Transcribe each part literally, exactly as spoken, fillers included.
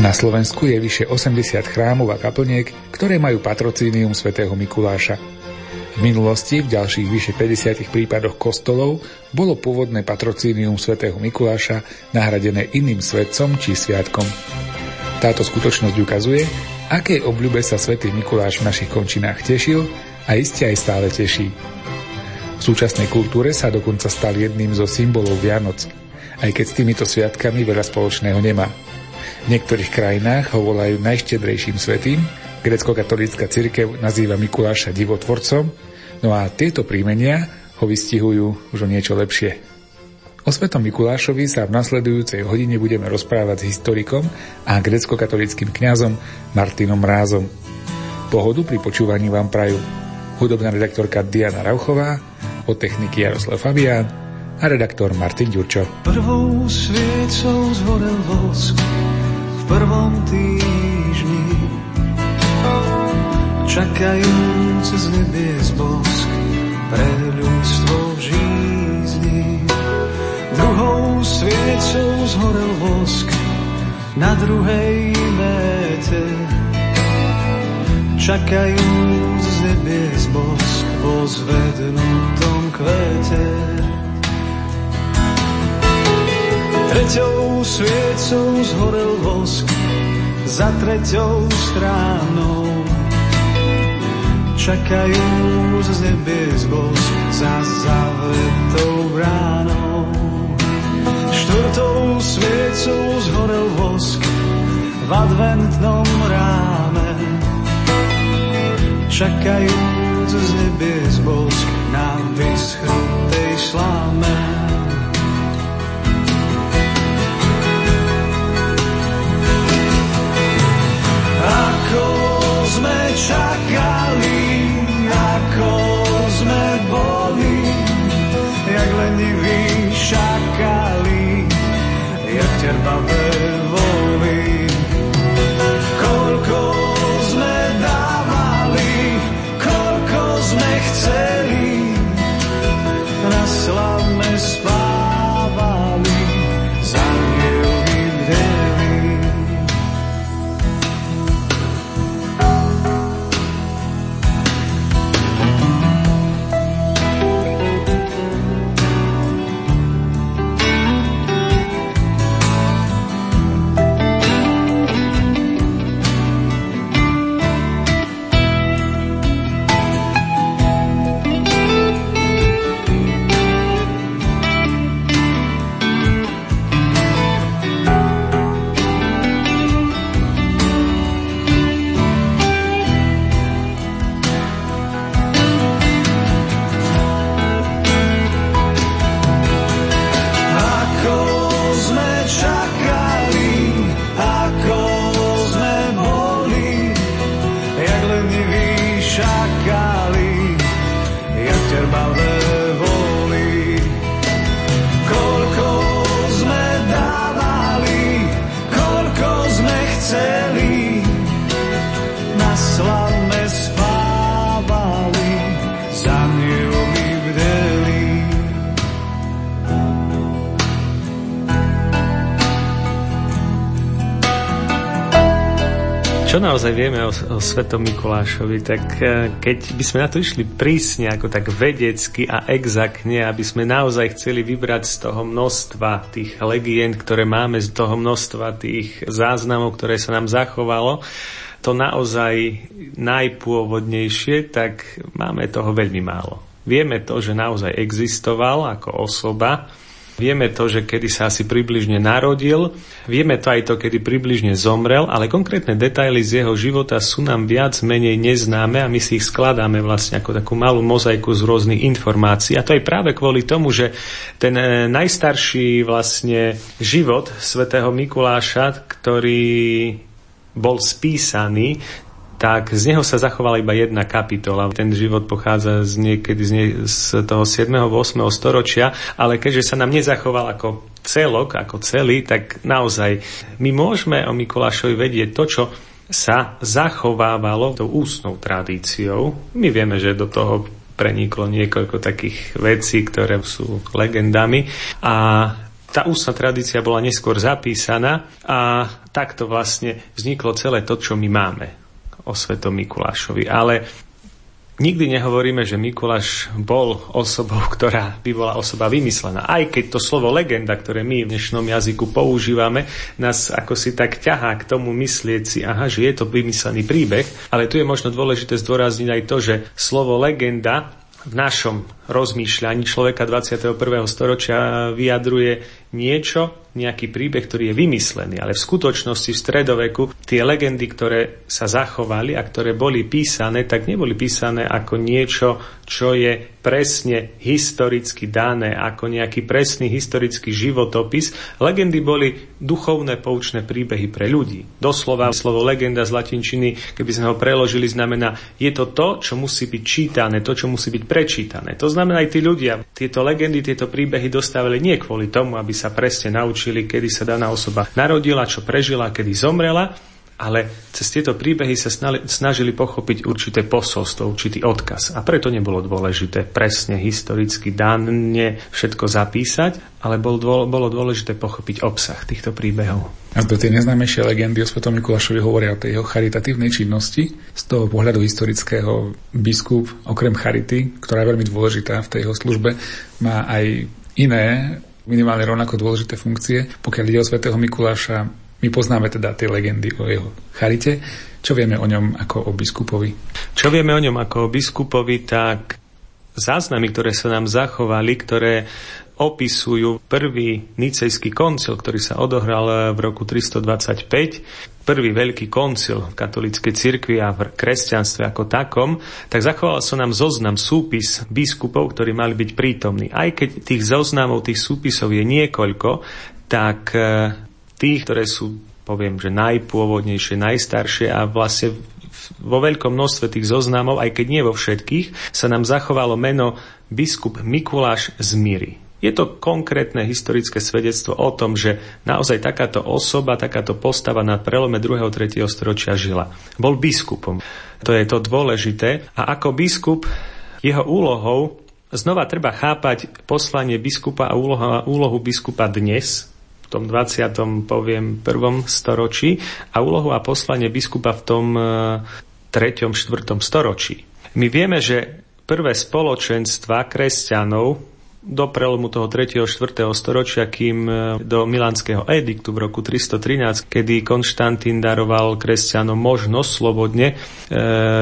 Na Slovensku je vyše osemdesiat chrámov a kaplniek, ktoré majú patrocínium svätého Mikuláša. V minulosti v ďalších vyše päťdesiat prípadoch kostolov bolo pôvodné patrocínium svätého Mikuláša nahradené iným svätcom či sviatkom. Táto skutočnosť ukazuje, aké obľúbe sa svätý Mikuláš v našich končinách tešil a iste aj stále teší. V súčasnej kultúre sa dokonca stal jedným zo symbolov Vianoc, aj keď s týmito sviatkami veľa spoločného nemá. V niektorých krajinách ho volajú najštedrejším svätým, grécko-katolícka cirkev nazýva Mikuláša divotvorcom, no a tieto prímenia ho vystihujú už o niečo lepšie. O svätom Mikulášovi sa v nasledujúcej hodine budeme rozprávať s historikom a grécko-katolíckym kňazom Martinom Mrázom. Pohodu pri počúvaní vám prajú hudobná redaktorka Diana Rauchová, od techniky Jaroslav Fabián a redaktor Martin Ďurčo. Prvou sviecou zhorel vosk v prvom týždni, čakajúc z nebies bosk pre ľudstvo v žízni. Druhou sviecou zhorel vosk na druhej méte, čakajúc z nebies bosk po zvednutom kvete. Treťou sviecou zhorel vosk za treťou stránou, čakajúc z nebies bosk za zavretou bránou. Štvrtou sviecou zhorel vosk v adventnom ráme, čakajúc z nebies bosk na vyschnutej sláme. Ako sme čakali, ako sme boli, jak leniví čakali, jak terbavé voli. Koľko sme dávali, koľko sme chceli, na slávne spávali, za anjelmi vdeli. Čo naozaj vieme o, o svätom Mikulášovi, tak keď by sme na to išli prísne, ako tak vedecky a exaktne, aby sme naozaj chceli vybrať z toho množstva tých legend, ktoré máme, z toho množstva tých záznamov, ktoré sa nám zachovalo, to naozaj najpôvodnejšie, tak máme toho veľmi málo. Vieme to, že naozaj existoval ako osoba, vieme to, že kedy sa asi približne narodil, vieme to aj to, kedy približne zomrel, ale konkrétne detaily z jeho života sú nám viac menej neznáme a my si ich skladáme vlastne ako takú malú mozaiku z rôznych informácií. A to aj práve kvôli tomu, že ten najstarší vlastne život svätého Mikuláša, ktorý bol spísaný, tak z neho sa zachovala iba jedna kapitola. Ten život pochádza z niekedy z, nie- z toho siedmeho ôsmeho storočia, ale keďže sa nám nezachoval ako celok, ako celý, tak naozaj my môžeme o Mikulášovi vedieť to, čo sa zachovávalo tou ústnou tradíciou. My vieme, že do toho preniklo niekoľko takých vecí, ktoré sú legendami a Tá ústna tradícia bola neskôr zapísaná a takto vlastne vzniklo celé to, čo my máme o Svätom Mikulášovi. Ale nikdy nehovoríme, že Mikuláš bol osobou, ktorá by bola osoba vymyslená. Aj keď to slovo legenda, ktoré my v dnešnom jazyku používame, nás ako si tak ťahá k tomu myslieť si, aha, že je to vymyslený príbeh. Ale tu je možno dôležité zdôrazniť aj to, že slovo legenda v našom rozmýšľaní človeka dvadsiateho prvého storočia vyjadruje niečo, nejaký príbeh, ktorý je vymyslený. Ale v skutočnosti v stredoveku tie legendy, ktoré sa zachovali a ktoré boli písané, tak neboli písané ako niečo, čo je presne historicky dané, ako nejaký presný historický životopis. Legendy boli duchovné poučné príbehy pre ľudí. Doslova slovo legenda z latinčiny, keby sme ho preložili, znamená, je to to, čo musí byť čítané, to, čo musí byť prečítané. To znamená, aj tí ľudia tieto legendy, tieto príbehy dostávali nie kvôli tomu, aby sa presne naučili, kedy sa daná osoba narodila, čo prežila, kedy zomrela, ale cez tieto príbehy sa snažili pochopiť určité posolstvo, určitý odkaz. A preto nebolo dôležité presne historicky danne všetko zapísať, ale bol dôle, bolo dôležité pochopiť obsah týchto príbehov. A to tie neznámejšie legendy o Svätom Mikulášovi hovoria o tej jeho charitatívnej činnosti. Z toho pohľadu historického biskup, okrem charity, ktorá je veľmi dôležitá v tej jeho službe, má aj iné, minimálne rovnako dôležité funkcie. Pokiaľ ide o Svätého Mikuláša, my poznáme teda tie legendy o jeho charite. Čo vieme o ňom ako o biskupovi? Čo vieme o ňom ako o biskupovi, tak záznamy, ktoré sa nám zachovali, ktoré opisujú prvý Nicejský koncil, ktorý sa odohral v roku tristodvadsaťpäť, prvý veľký koncil v katolíckej cirkvi a v kresťanstve ako takom, tak zachoval sa nám zoznam, súpis biskupov, ktorí mali byť prítomní. Aj keď tých zoznamov, tých súpisov je niekoľko, tak tých, ktoré sú, poviem, že najpôvodnejšie, najstaršie a vlastne vo veľkom množstve tých zoznamov, aj keď nie vo všetkých, sa nám zachovalo meno biskup Mikuláš z Myry. Je to konkrétne historické svedectvo o tom, že naozaj takáto osoba, takáto postava na prelome druhého a tretieho storočia žila. Bol biskupom. To je to dôležité. A ako biskup, jeho úlohou, znova treba chápať poslanie biskupa a úlohu, úlohu biskupa dnes, v tom dvadsiatom, poviem, prvom storočí a úlohu a poslanie biskupa v tom treťom, štvrtom storočí. My vieme, že prvé spoločenstva kresťanov do prelomu toho tretieho, štvrtého storočia, kým do milánskeho ediktu v roku tristotrinásť, kedy Konštantín daroval kresťanom možnosť slobodne e,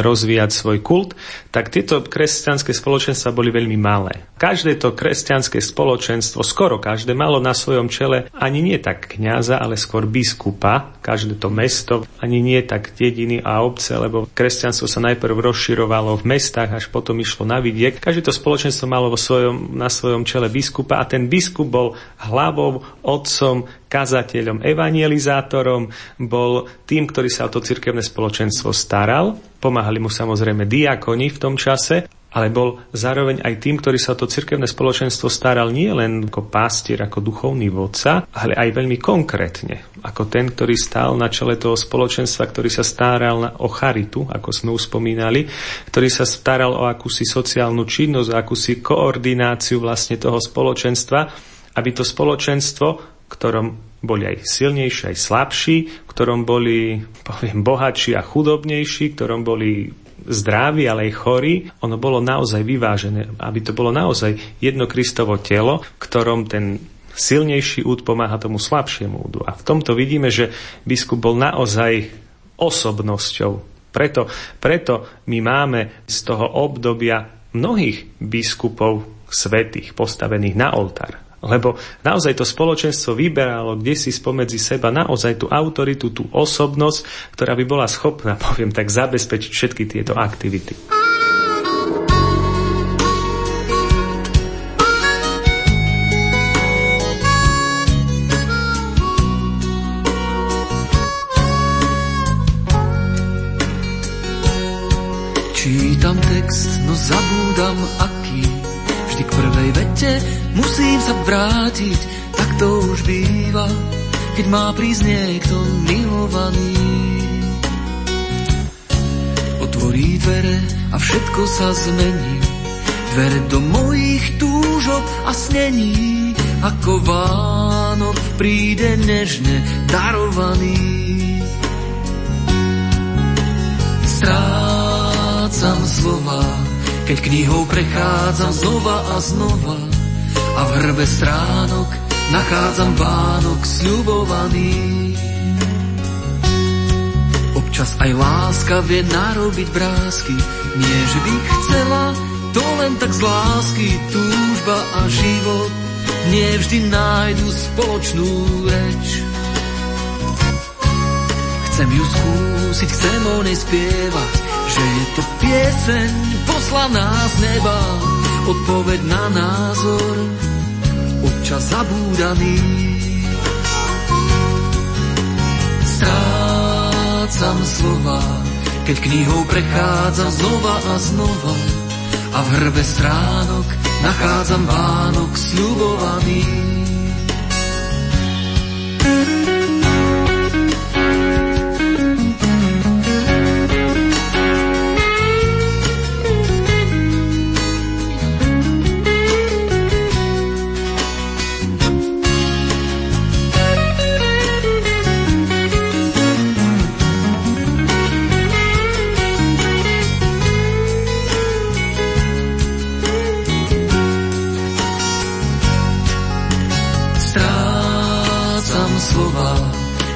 rozvíjať svoj kult, tak tieto kresťanské spoločenstva boli veľmi malé. Každé to kresťanské spoločenstvo, skoro každé, malo na svojom čele ani nie tak kňaza, ale skôr biskupa. Každé to mesto, ani nie tak dediny a obce, lebo kresťanstvo sa najprv rozširovalo v mestách, až potom išlo na vidiek. Každé to spoločenstvo malo vo svojom, na svojom čele biskupa a ten biskup bol hlavou, otcom, kazateľom, evangelizátorom, bol tým, ktorý sa o to cirkevné spoločenstvo staral. Pomáhali mu samozrejme diakoni v tom čase, ale bol zároveň aj tým, ktorý sa to cirkevné spoločenstvo staral nie len ako pastier, ako duchovný vodca, ale aj veľmi konkrétne, ako ten, ktorý stál na čele toho spoločenstva, ktorý sa staral o charitu, ako sme už spomínali, ktorý sa staral o akúsi sociálnu činnosť, akúsi koordináciu vlastne toho spoločenstva, aby to spoločenstvo, v ktorom boli aj silnejší, aj slabší, v ktorom boli, poviem, bohatší a chudobnejší, v ktorom boli zdraví, ale aj chorí, ono bolo naozaj vyvážené, aby to bolo naozaj jedno Kristovo telo, ktorom ten silnejší úd pomáha tomu slabšiemu údu. A v tomto vidíme, že biskup bol naozaj osobnosťou. Preto, preto my máme z toho obdobia mnohých biskupov svätých postavených na oltár. Lebo naozaj to spoločenstvo vyberalo kde si spomedzi seba naozaj tú autoritu, tú osobnosť, ktorá by bola schopná, poviem tak, zabezpečiť všetky tieto aktivity. Čítam text, no zabúdam aký, vždy k prvej vete musím sa vrátiť, tak to už býva, keď má prísť niekto milovaný. Otvorí dvere a všetko sa zmení, dvere do mojich túžob a snení, ako Vánok príde nežne darovaný. Strácam slova, keď knihou prechádzam znova a znova, a v hrbe stránok nachádzam Vánok sľubovaný. Občas aj láska vie narobiť brásky, nie že by chcela, to len tak z lásky. Túžba a život nevždy nájdu spoločnú reč. Chcem ju skúsiť, chcem o nej spievať, že je to pieseň poslaná z neba, odpoveď na názor občas zabúdaný. Strácam slova, keď knihou prechádzam znova a znova, a v hrbe stránok nachádzam Vánok sľubovaný.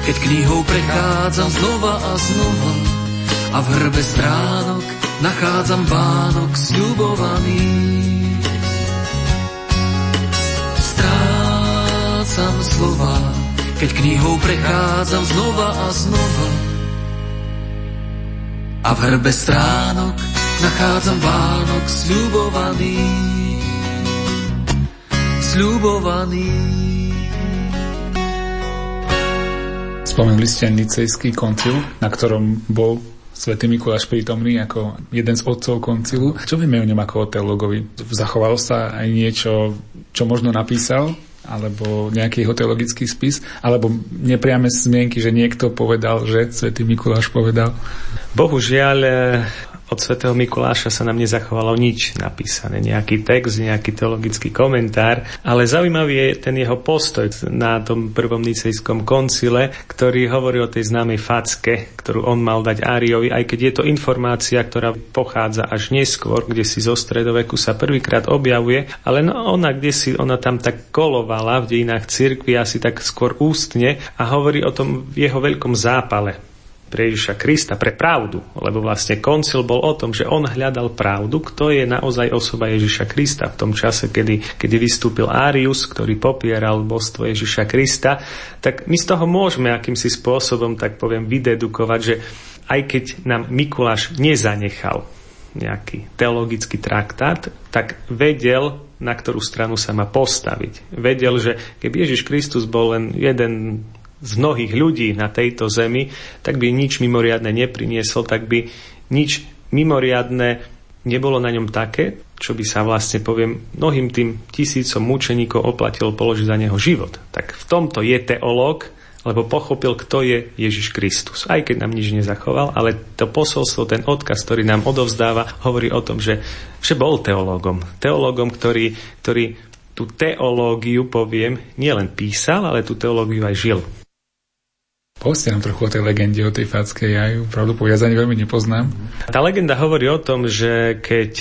Keď knihou prechádzam znova a znova, a v hrbe stránok nachádzam Vánok sľubovaný. Strácam slova, keď knihou prechádzam znova a znova, a v hrbe stránok nachádzam Vánok sľubovaný. Sľubovaný. Spomenuli ste Nicejský koncil, na ktorom bol svätý Mikuláš prítomný ako jeden z otcov koncilu. Čo vieme o ňom ako o teológovi? Zachovalo sa aj niečo, čo možno napísal, alebo nejaký jeho teologický spis, alebo nepriame zmienky, že niekto povedal, že svätý Mikuláš povedal? Bohužiaľ, od svätého Mikuláša sa nám nezachovalo nič napísané, nejaký text, nejaký teologický komentár, ale zaujímavý je ten jeho postoj na tom prvom Nicejskom koncile, ktorý hovorí o tej známej facke, ktorú on mal dať Ariovi, aj keď je to informácia, ktorá pochádza až neskôr, kde si zo stredoveku sa prvýkrát objavuje, ale no ona, kde si ona tam tak kolovala v dejinách cirkvi, asi tak skôr ústne, a hovorí o tom jeho veľkom zápale pre Ježiša Krista, pre pravdu, lebo vlastne koncil bol o tom, že on hľadal pravdu, kto je naozaj osoba Ježiša Krista. V tom čase, kedy, kedy vystúpil Arius, ktorý popieral božstvo Ježiša Krista, tak my z toho môžeme akýmsi spôsobom, tak poviem, vydedukovať, že aj keď nám Mikuláš nezanechal nejaký teologický traktát, tak vedel, na ktorú stranu sa má postaviť. Vedel, že keby Ježiš Kristus bol len jeden z mnohých ľudí na tejto zemi, tak by nič mimoriadne nepriniesol, tak by nič mimoriadne nebolo na ňom také, čo by sa vlastne, poviem, mnohým tým tisícom mučeníkov oplatilo položiť za neho život. Tak v tomto je teológ, lebo pochopil, kto je Ježiš Kristus. Aj keď nám nič nezachoval, ale to posolstvo, ten odkaz, ktorý nám odovzdáva, hovorí o tom, že, že bol teológom. Teológom, ktorý, ktorý tú teológiu, poviem, nielen písal, ale tú teológiu aj žil. Povedzte nám trochu o tej legende, o tej facke, ja ju pravdu povedať veľmi nepoznám. Tá legenda hovorí o tom, že keď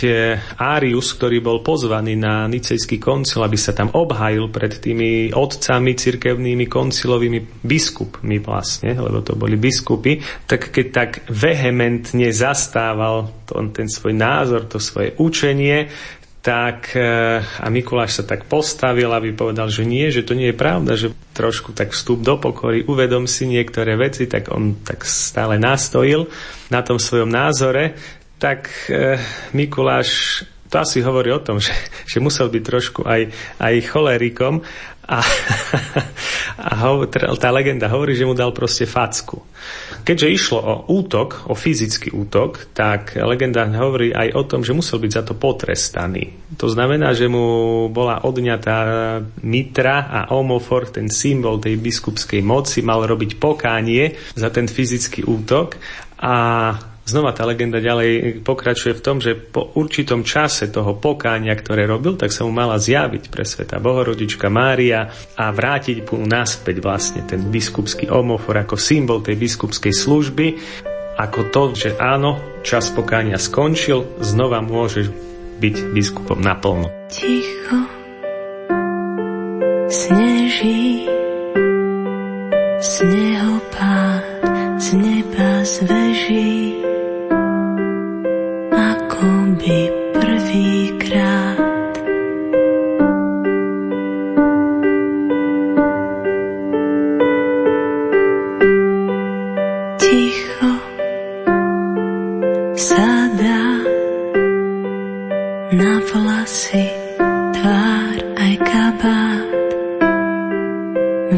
Arius, ktorý bol pozvaný na Nicejský koncil, aby sa tam obhájil pred tými otcami cirkevnými koncilovými biskupmi vlastne, lebo to boli biskupy, tak keď tak vehementne zastával on ten svoj názor, to svoje učenie, tak a Mikuláš sa tak postavil, aby povedal, že nie, že to nie je pravda, že trošku tak vstup do pokory, uvedom si niektoré veci, tak on tak stále nastojil na tom svojom názore, tak Mikuláš, to asi hovorí o tom, že, že musel byť trošku aj, aj cholerikom, a, a ho, tá legenda hovorí, že mu dal proste facku. Keďže išlo o útok, o fyzický útok, tak legenda hovorí aj o tom, že musel byť za to potrestaný. To znamená, že mu bola odňatá mitra a omofor, ten symbol tej biskupskej moci, mal robiť pokánie za ten fyzický útok, a Znova tá legenda ďalej pokračuje v tom, že po určitom čase toho pokánia, ktoré robil, tak sa mu mala zjaviť presvätá Bohorodička Mária a vrátiť mu naspäť vlastne ten biskupský omofor ako symbol tej biskupskej služby, ako to, že áno, čas pokánia skončil, znova môžeš byť biskupom naplno. Ticho sneží snehopád z neba zveží, ako by prvýkrát. Ticho sa dá na vlasy tvár aj kabát,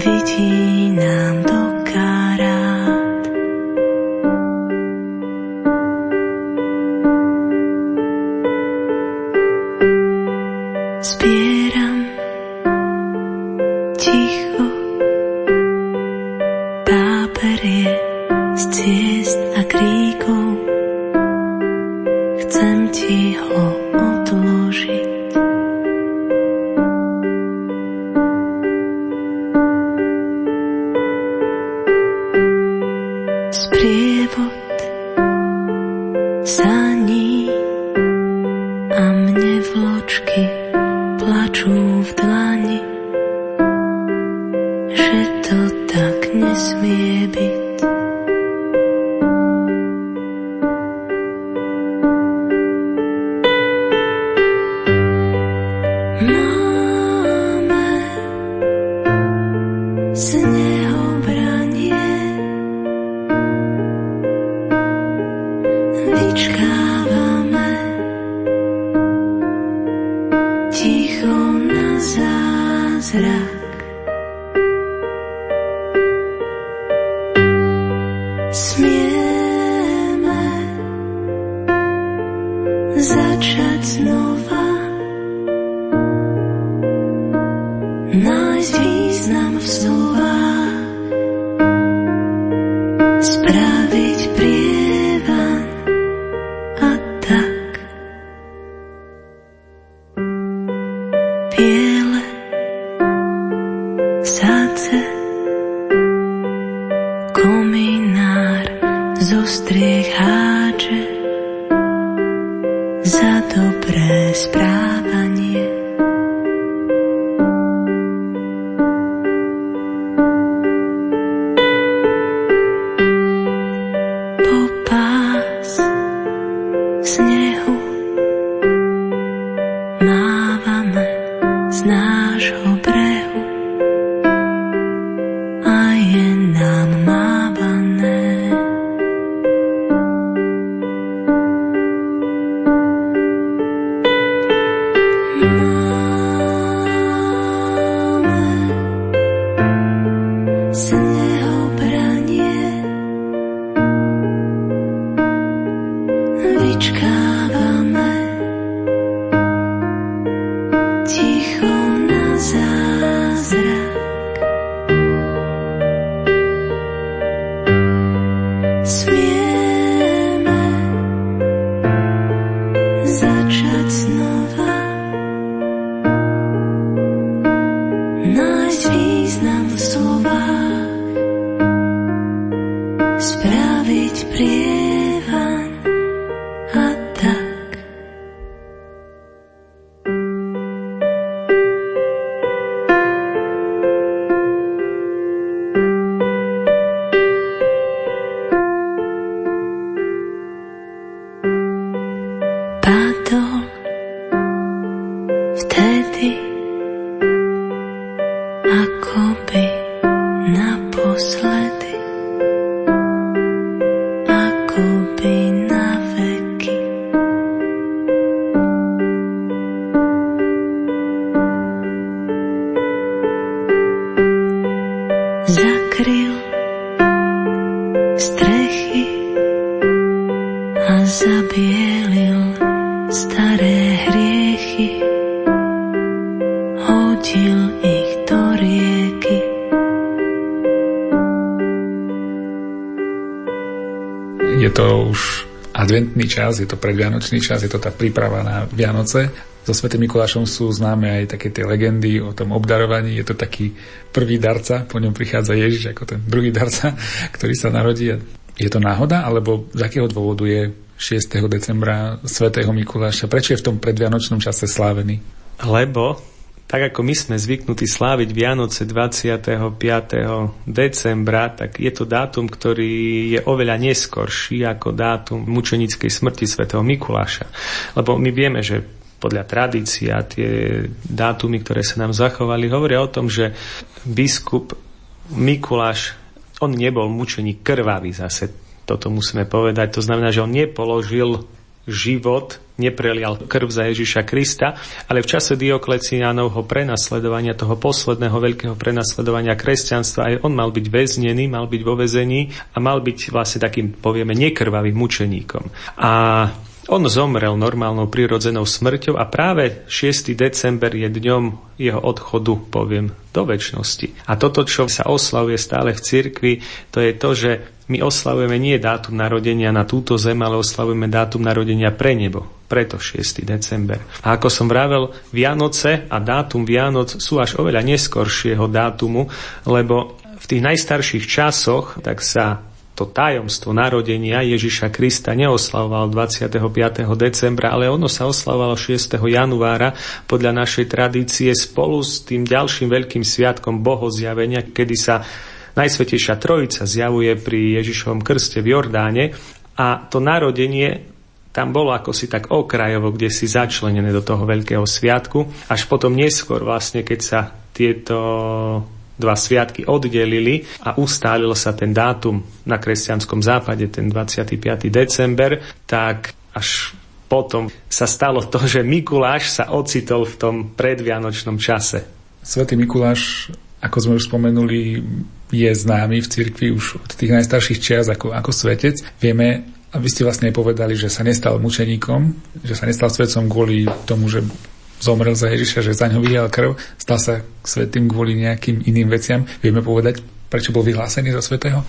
vidí nám do kárát. Zbieram ticho páperie z ciest a kríkov, chcem ti ho odložiť. Sprievod saní a mne vločky plačú v dlani, že to tak nesmie byť. Máme z neho branie, vyčkávame ticho na zázrak. Smieme začať znova, nájsť význam v slovách, spraviť prievan a tak. Biele sáce, kominár zo striech háče za dobré správanie. Popás snehu mávame z nášho brehu a je nám mávané. Máme z neho branie, vyčkávame ticho na zázrak. Smieme začať znova, nájsť význam v slovách, spraviť prievan a tak. Padol vtedy akoby naposledy, akoby na veky. Zakryl strechy a zabielil staré hriechy, hodil ich do rieky. Je to už adventný čas, je to predvianočný čas, je to tá príprava na Vianoce. So svätým Mikulášom sú známe aj také tie legendy o tom obdarovaní. Je to taký prvý darca, po ňom prichádza Ježiš ako ten druhý darca, ktorý sa narodí. Je to náhoda, alebo z akého dôvodu je šiesteho decembra svätého Mikuláša? Prečo je v tom predvianočnom čase slávený? Lebo, tak ako my sme zvyknutí sláviť Vianoce dvadsiateho piateho decembra, tak je to dátum, ktorý je oveľa neskorší ako dátum mučenickej smrti svätého Mikuláša. Lebo my vieme, že podľa tradícia tie dátumy, ktoré sa nám zachovali, hovoria o tom, že biskup Mikuláš, on nebol mučeník krvavý, zase toto musíme povedať. To znamená, že on nepoložil život, neprelial krv za Ježiša Krista, ale v čase Diokleciánovho prenasledovania, toho posledného veľkého prenasledovania kresťanstva, aj on mal byť väznený, mal byť vo väzení a mal byť vlastne takým, povieme, nekrvavým mučeníkom. A on zomrel normálnou prirodzenou smrťou a práve šiesteho december je dňom jeho odchodu, poviem, do večnosti. A toto, čo sa oslavuje stále v cirkvi, to je to, že my oslavujeme nie dátum narodenia na túto zem, ale oslavujeme dátum narodenia pre nebo. Preto šiesteho december. A ako som vravel, Vianoce a dátum Vianoc sú až oveľa neskoršieho dátumu, lebo v tých najstarších časoch tak sa to tajomstvo narodenia Ježiša Krista neoslavovalo dvadsiateho piateho decembra, ale ono sa oslavovalo šiesteho januára podľa našej tradície spolu s tým ďalším veľkým sviatkom Bohozjavenia, kedy sa Najsvätejšia Trojica zjavuje pri Ježišovom krste v Jordáne a to narodenie tam bolo ako si tak okrajovo, kde si začlenené do toho veľkého sviatku. Až potom neskôr vlastne, keď sa tieto dva sviatky oddelili a ustálil sa ten dátum na kresťanskom západe, ten dvadsiateho piateho december, tak až potom sa stalo to, že Mikuláš sa ocitol v tom predvianočnom čase. Svätý Mikuláš, ako sme už spomenuli, je známy v cirkvi už od tých najstarších čias ako, ako svetec. Vieme, a vy ste vlastne povedali, že sa nestal mučeníkom, že sa nestal svetcom kvôli tomu, že zomrel za Ježiša, že za ňo vylial krv, stal sa svätým kvôli nejakým iným veciam. Vieme povedať, prečo bol vyhlásený za svätého?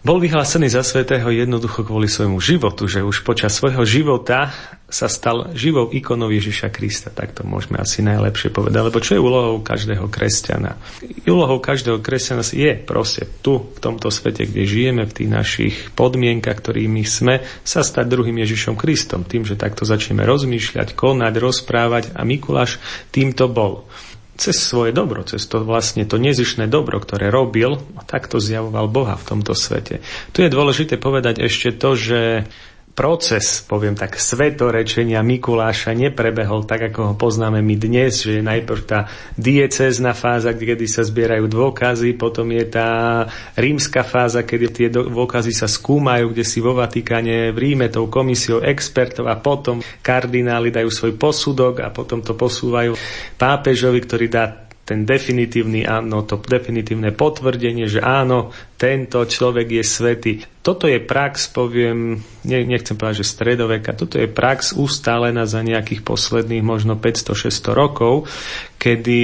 Bol vyhlásený za svätého jednoducho kvôli svojmu životu, že už počas svojho života sa stal živou ikonou Ježiša Krista. Tak to môžeme asi najlepšie povedať, lebo čo je úlohou každého kresťana? Úlohou každého kresťana je proste tu, v tomto svete, kde žijeme, v tých našich podmienkach, ktorými sme, sa stať druhým Ježišom Kristom. Tým, že takto začneme rozmýšľať, konať, rozprávať a Mikuláš týmto bol. Cez svoje dobro, cez to vlastne to nezišné dobro, ktoré robil, takto zjavoval Boha v tomto svete. Tu je dôležité povedať ešte to, že proces, poviem tak, svetorečenia Mikuláša neprebehol tak, ako ho poznáme my dnes, že je najprv tá diecézna fáza, kedy sa zbierajú dôkazy, potom je tá rímska fáza, kedy tie dôkazy sa skúmajú, kde si vo Vatikáne v Ríme tou komisiou expertov a potom kardináli dajú svoj posudok a potom to posúvajú pápežovi, ktorý dá ten definitívny áno, to definitívne potvrdenie, že áno, tento človek je svätý. Toto je prax, poviem, ne, nechcem povedať, že stredoveka, toto je prax ustálená za nejakých posledných možno päťsto šesťsto rokov, kedy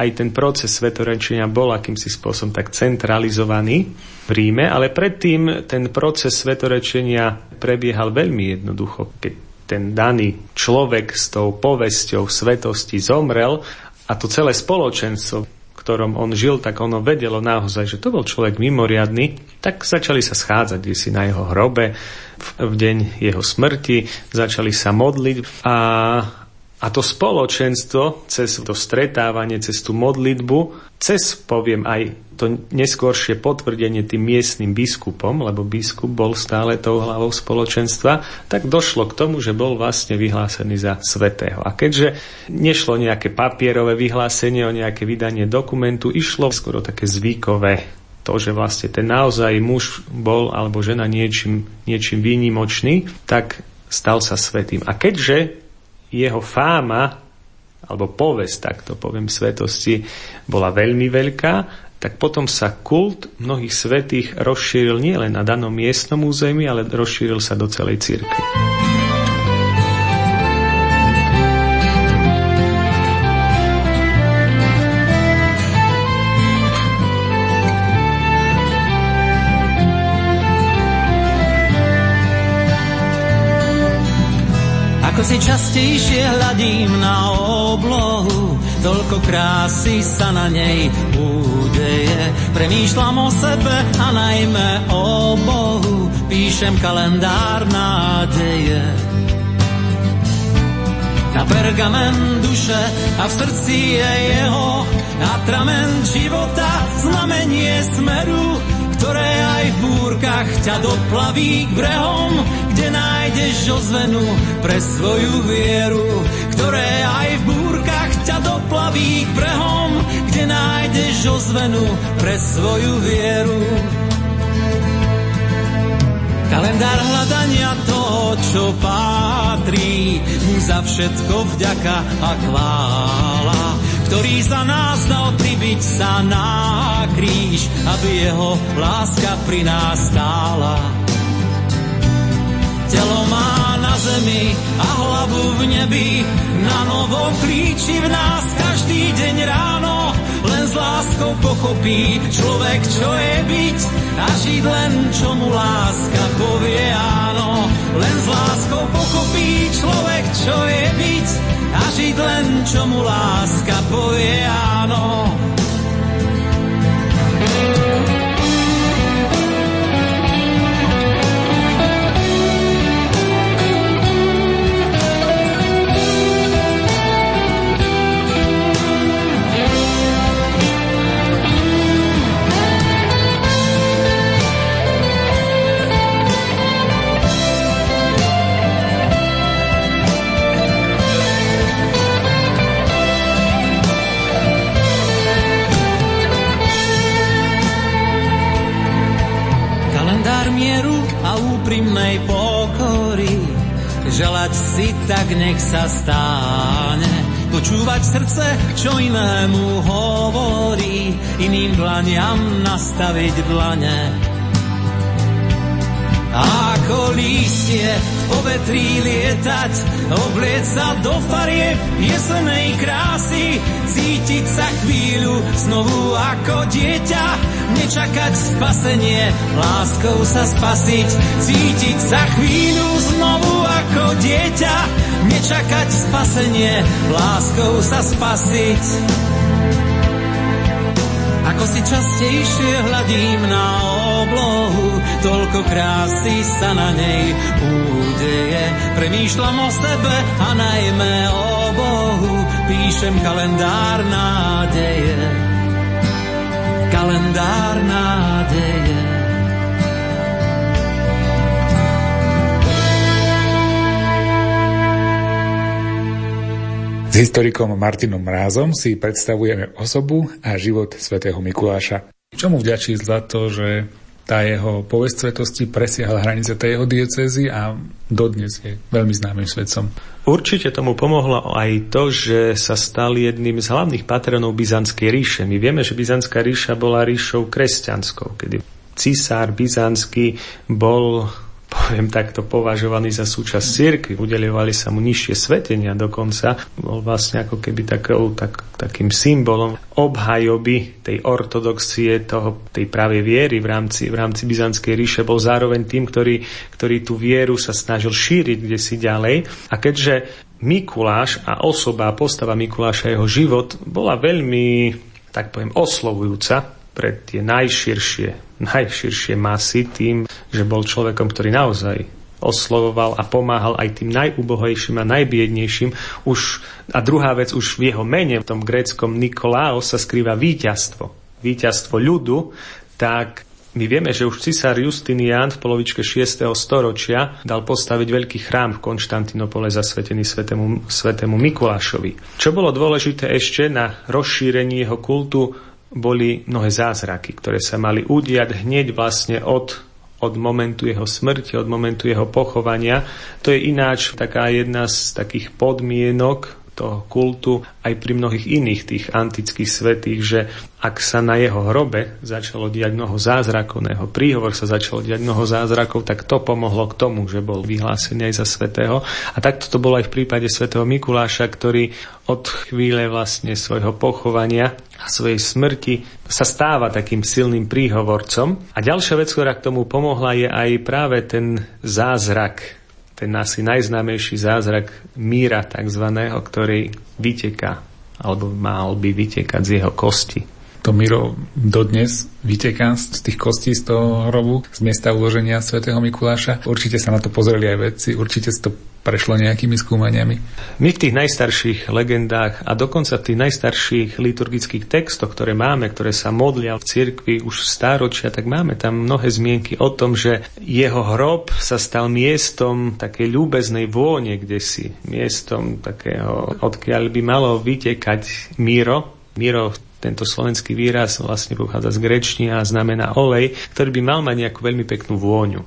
aj ten proces svetorečenia bol akýmsi spôsobom tak centralizovaný v Ríme, ale predtým ten proces svetorečenia prebiehal veľmi jednoducho. Keď ten daný človek s tou povesťou svetosti zomrel, a to celé spoločenstvo, v ktorom on žil, tak ono vedelo naozaj, že to bol človek mimoriadny, tak začali sa schádzať si na jeho hrobe v deň jeho smrti, začali sa modliť a, a to spoločenstvo cez to stretávanie, cez tú modlitbu, cez, poviem, aj to neskôršie potvrdenie tým miestnym biskupom, lebo biskup bol stále tou hlavou spoločenstva, tak došlo k tomu, že bol vlastne vyhlásený za svätého. A keďže nešlo nejaké papierové vyhlásenie, o nejaké vydanie dokumentu, išlo skoro také zvykové. To, že vlastne ten naozaj muž bol alebo žena niečím, niečím výnimočný, tak stal sa svätým. A keďže jeho fáma, alebo povesť, tak to poviem, svetosti bola veľmi veľká, tak potom sa kult mnohých svätých rozšíril nielen na danom miestnom území, ale rozšíril sa do celej cirkvi. čoraz častejšie hľadím na oblohu, toľko krásy sa na nej udeje. Premýšľam o sebe a najmä o Bohu, píšem kalendár nádeje. Na pergamen duše a v srdci je jeho atrament života, znamenie smeru, ktoré aj v búrkach ťa doplaví k brehom, kde nájdeš ozvenu pre svoju vieru. Ktoré aj v búrkach ťa doplaví k brehom, kde nájdeš ozvenu pre svoju vieru. Kalendár hľadania toho, čo patrí mu za všetko vďaka a chvála, ktorý za nás dal pribiť sa na kríž, aby jeho láska pri nás stála. Telo má na zemi a hlavu v nebi, na novo klíči v nás každý deň ráno, len s láskou pochopí človek, čo je byť a žiť len, čo mu láska povie áno. Len s láskou pochopí človek, čo je byť a žiť len, čo mu láska povie áno. Úprimnej pokory želať si, tak nech sa stáne. Počúvať srdce, čo inému hovorí, iným dlaniam nastaviť dlane. Ako lístie v povetrí lietať, obliec sa do farieb jesenej krásy, cítiť sa chvíľu znovu ako dieťa, nečakať spasenie, láskou sa spasiť. Cítiť sa chvíľu znovu ako dieťa, nečakať spasenie, láskou sa spasiť. Ako si častejšie hľadím na oblohu, toľko krásy sa na nej udeje. Premýšľam o sebe a najmä o Bohu, píšem kalendár nádeje. Kalendár nádeje. S historikom Martinom Mrázom si predstavujeme osobu a život svätého Mikuláša. Čomu vďačí za to, že tá jeho povesť svetosti presiahla hranice tej jeho diecézy a dodnes je veľmi známym svetcom? Určite tomu pomohlo aj to, že sa stal jedným z hlavných patronov Byzantskej ríše. My vieme, že Byzantská ríša bola ríšou kresťanskou, kedy císar byzantský bol, poviem takto, považovaný za súčasť cirkvi, udeľovali sa mu nižšie svetenia dokonca, bol vlastne ako keby takou, tak, takým symbolom obhajoby tej ortodoxie, toho, tej pravej viery v rámci, v rámci Byzantskej ríše, bol zároveň tým, ktorý, ktorý tú vieru sa snažil šíriť kdesi ďalej. A keďže Mikuláš a osoba, postava Mikuláša, jeho život bola veľmi, tak poviem, oslovujúca pre tie najširšie, najširšie masy tým, že bol človekom, ktorý naozaj oslovoval a pomáhal aj tým najubohejším a najbiednejším. Už, a druhá vec, už v jeho mene, v tom gréckom Nikolaos, sa skrýva víťazstvo. Víťazstvo ľudu, tak my vieme, že už císar Justinian v polovičke šiesteho storočia dal postaviť veľký chrám v Konštantinopole zasvetený svätému, svätému Mikulášovi. Čo bolo dôležité ešte na rozšírení jeho kultu, boli mnohé zázraky, ktoré sa mali udiať hneď vlastne od, od momentu jeho smrti, od momentu jeho pochovania. To je ináč taká jedna z takých podmienok toho kultu aj pri mnohých iných tých antických svätých, že ak sa na jeho hrobe začalo diať mnoho zázrakov, na jeho príhovor sa začalo diať mnoho zázrakov, tak to pomohlo k tomu, že bol vyhlásený aj za svätého. A takto to bolo aj v prípade svätého Mikuláša, ktorý od chvíle vlastne svojho pochovania a svojej smrti sa stáva takým silným príhovorcom. A ďalšia vec, ktorá k tomu pomohla, je aj práve ten zázrak ten asi najznámejší zázrak Myra takzvaného, ktorý vyteká, alebo mal by vytekať z jeho kosti. To Myro dodnes vyteká z tých kostí z toho hrobu, z miesta uloženia svätého Mikuláša. Určite sa na to pozreli aj vedci, určite sa to prešlo nejakými skúmaniami. My v tých najstarších legendách a dokonca v tých najstarších liturgických textoch, ktoré máme, ktoré sa modlia v cirkvi už stáročia, tak máme tam mnohé zmienky o tom, že jeho hrob sa stal miestom takej ľúbeznej vône, kde si miestom takého, odkiaľ by malo vytekať Myro. Myro, tento slovenský výraz vlastne pochádza z gréčtiny a znamená olej, ktorý by mal mať nejakú veľmi peknú vôňu.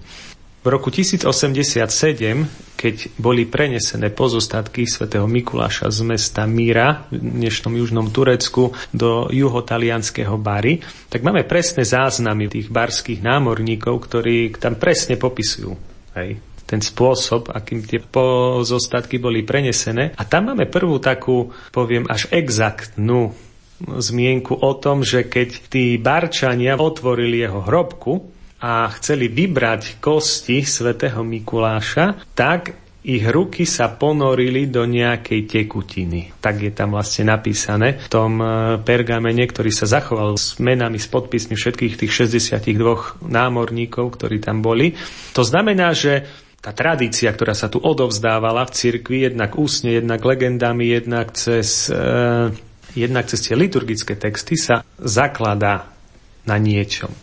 V roku tisíc osemdesiatsedem, keď boli prenesené pozostatky svätého Mikuláša z mesta Myra v dnešnom južnom Turecku do juhotalianského Bari, tak máme presné záznamy tých barských námorníkov, ktorí tam presne popisujú, hej, ten spôsob, akým tie pozostatky boli prenesené. A tam máme prvú takú, poviem, až exaktnú zmienku o tom, že keď tí barčania otvorili jeho hrobku a chceli vybrať kosti svätého Mikuláša, tak ich ruky sa ponorili do nejakej tekutiny. Tak je tam vlastne napísané v tom pergamene, ktorý sa zachoval s menami, s podpismi všetkých tých šesťdesiatdva námorníkov, ktorí tam boli. To znamená, že tá tradícia, ktorá sa tu odovzdávala v cirkvi, jednak ústne, jednak legendami, jednak cez... E- Jednak cez tie liturgické texty sa zakladá na niečom.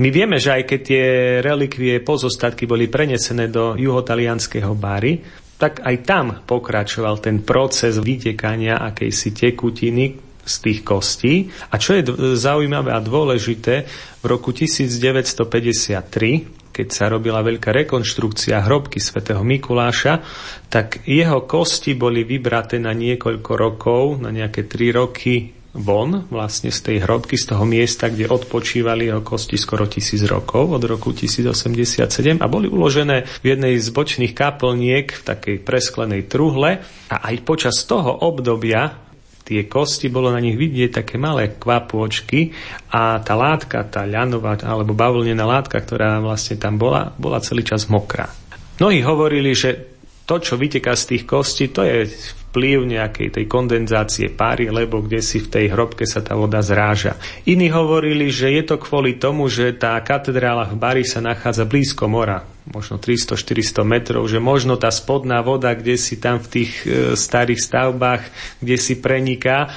My vieme, že aj keď tie relikvie, pozostatky boli prenesené do juhotalianského Bari, tak aj tam pokračoval ten proces vytekania akejsi tekutiny z tých kostí. A čo je zaujímavé a dôležité, v roku tisíc deväťsto päťdesiattri, keď sa robila veľká rekonštrukcia hrobky svätého Mikuláša, tak jeho kosti boli vybraté na niekoľko rokov, na nejaké tri roky von, vlastne z tej hrobky, z toho miesta, kde odpočívali jeho kosti skoro tisíc rokov, od roku tisíc osemdesiatsedem, a boli uložené v jednej z bočných kaplniek v takej presklenej truhle. A aj počas toho obdobia tie kosti, bolo na nich vidieť také malé kvapôčky a tá látka, tá ľanová alebo bavlnená látka, ktorá vlastne tam bola, bola celý čas mokrá. Mnohí hovorili, že to, čo vyteká z tých kostí, to je vplyv nejakej tej kondenzácie páry, lebo kde si v tej hrobke sa tá voda zráža. Iní hovorili, že je to kvôli tomu, že tá katedrála v Bari sa nachádza blízko mora, možno tristo až štyristo metrov, že možno tá spodná voda, kde si tam v tých e, starých stavbách, kde si preniká.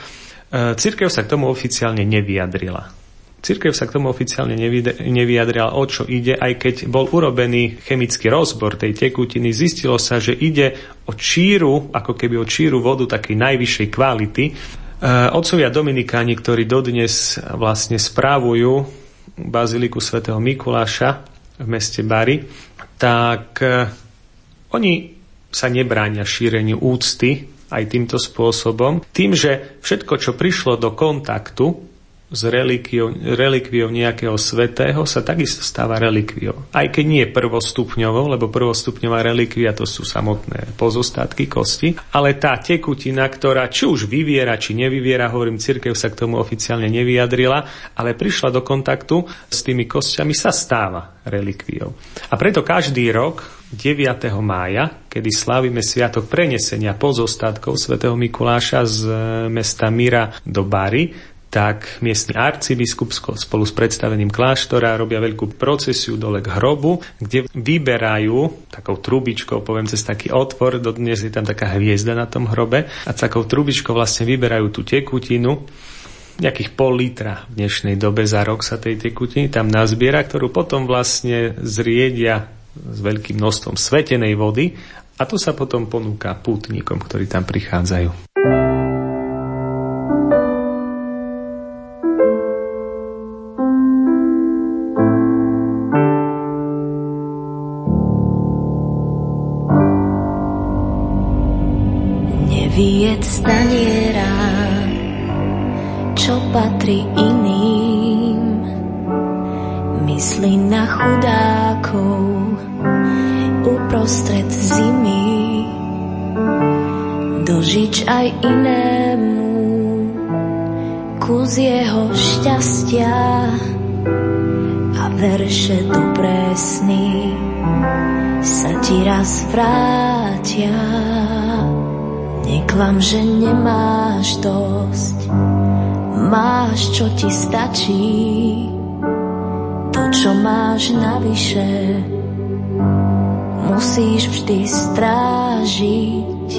E, cirkev sa k tomu oficiálne nevyjadrila. Cirkev sa k tomu oficiálne nevy, nevyjadrila, o čo ide, aj keď bol urobený chemický rozbor tej tekutiny, zistilo sa, že ide o číru, ako keby o číru vodu takej najvyššej kvality. E, otcovia Dominikáni, ktorí dodnes vlastne spravujú baziliku svätého Mikuláša v meste Bari, tak eh, oni sa nebránia šíreniu úcty aj týmto spôsobom. Tým, že všetko, čo prišlo do kontaktu s relikviou nejakého svätého, sa takisto stáva relikviou. Aj keď nie prvostupňovou, lebo prvostupňová relikvia to sú samotné pozostatky kosti, ale tá tekutina, ktorá či už vyviera, či nevyviera, hovorím, cirkev sa k tomu oficiálne nevyjadrila, ale prišla do kontaktu s tými kostiami, sa stáva relikviou. A preto každý rok deviateho mája, kedy slávime sviatok prenesenia pozostatkov svätého Mikuláša z mesta Myra do Bari, tak miestny arcibiskup spolu s predstaveným kláštora robia veľkú procesiu dole k hrobu, kde vyberajú takou trubičkou, poviem cez taký otvor, dodnes je tam taká hviezda na tom hrobe, a takou trubičkou vlastne vyberajú tú tekutinu, nejakých pol litra v dnešnej dobe za rok sa tej tekutiny tam nazbiera, ktorú potom vlastne zriedia s veľkým množstvom svetenej vody, a to sa potom ponúka pútnikom, ktorí tam prichádzajú. Staniera, čo patrí iným, myslí na chudákov uprostred zimy, dožič aj inému kus jeho šťastia a verše do presny sa ti raz vrátia. Neklam, že nemáš dosť, máš, čo ti stačí. To, čo máš navyše, musíš vždy strážiť.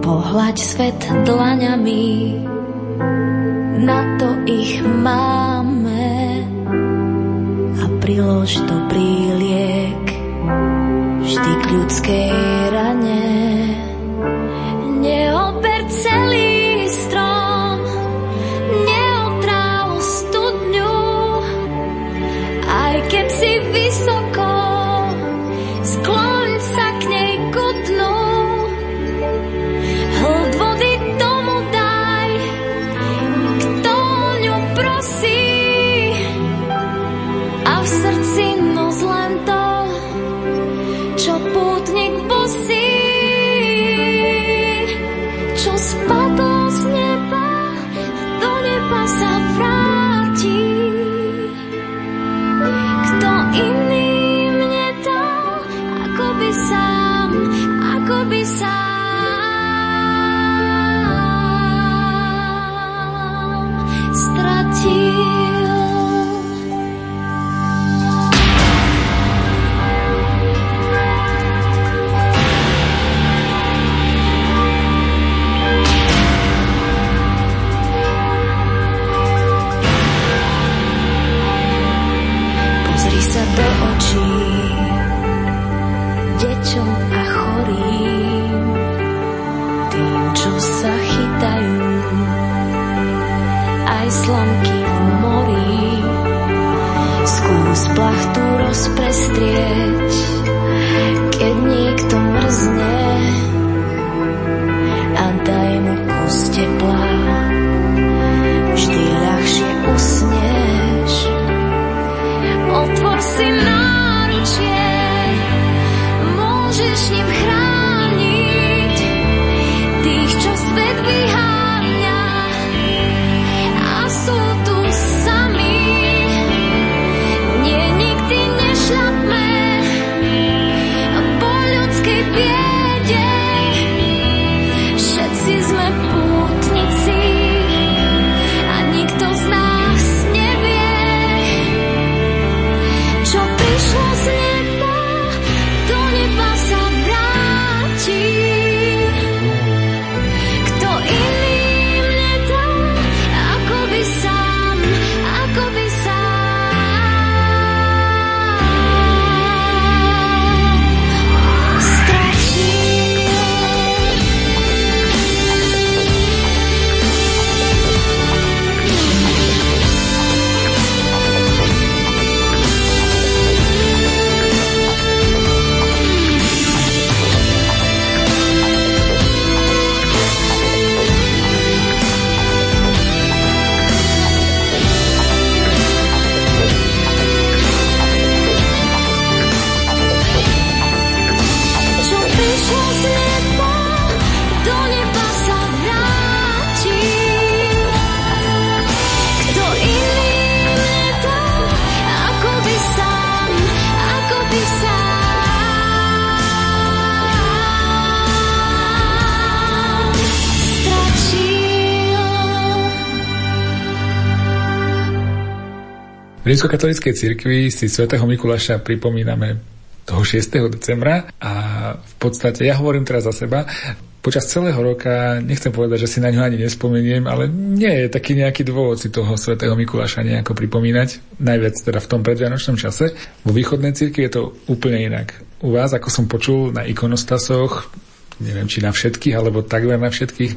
Pohľaď svet dlaňami, na to ich máme, a prilož dobrý liek vždy k ľudskej rane. Neober celý strom, neotráv studňu, aj keď si vysoko, skloň sa k nej ku dnu. Hĺd vody tomu daj, kto o ňu prosí, a v srdci nos len to, čo pútnik bosí. Čo spadlo z neba, do neba sa vráti. Kto iným nedal, ako by sám, ako by sám stratil. Slamky v mori, skús plachtu rozprestrieť, keď niekto mrzne, a daj mu kus tepla, vždy ľahšie usneš. Otvor si náručie, môžeš ním chrániť tých, čo svet vyháňa. V rímskokatolíckej cirkvi si svätého Mikuláša pripomíname toho šiesteho decembra a v podstate, ja hovorím teraz za seba, počas celého roka, nechcem povedať, že si na ňu ani nespomeniem, ale nie je taký nejaký dôvod si toho svätého Mikuláša nejako pripomínať, najviac teda v tom predvianočnom čase. Vo východnej cirkvi je to úplne inak. U vás, ako som počul, na ikonostasoch, neviem či na všetkých, alebo takmer na všetkých,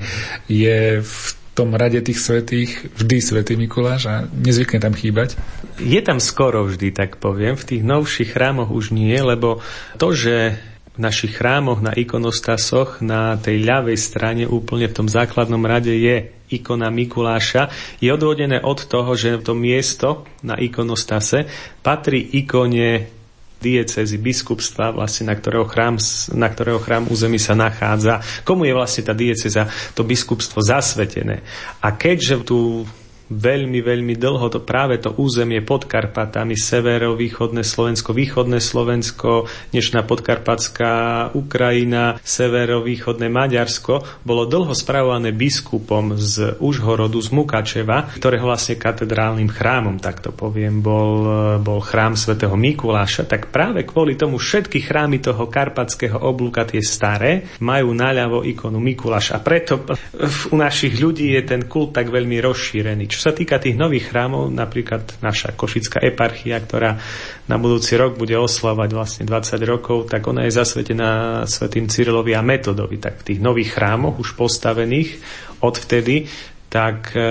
je v v tom rade tých svätých vždy svätý Mikuláš a nezvykne tam chýbať? Je tam skoro vždy, tak poviem. V tých novších chrámoch už nie, lebo to, že v našich chrámoch na ikonostasoch na tej ľavej strane úplne v tom základnom rade je ikona Mikuláša, je odvodené od toho, že to miesto na ikonostase patrí ikone diecézy, biskupstva, vlastne, na ktorého chrám, na ktorého chrám území sa nachádza. Komu je vlastne tá diecéza, to biskupstvo zasvetené? A keďže tu veľmi, veľmi dlho to práve to územie pod Karpatami, severovýchodné Slovensko, východné Slovensko, dnešná podkarpatská Ukrajina, severovýchodné Maďarsko, bolo dlho spravované biskupom z Užhorodu, z Mukačeva, ktorého vlastne katedrálnym chrámom, tak to poviem, bol, bol chrám svätého Mikuláša. Tak práve kvôli tomu všetky chrámy toho karpatského oblúka, tie staré, majú naľavo ikonu Mikuláša. A preto u našich ľudí je ten kult tak veľmi rozšírený. Čo sa týka tých nových chrámov, napríklad naša košická eparchia, ktorá na budúci rok bude oslavovať vlastne dvadsať rokov, tak ona je zasvetená svätým Cyrilovi a Metodovi. Tak v tých nových chrámoch už postavených odvtedy, tak e,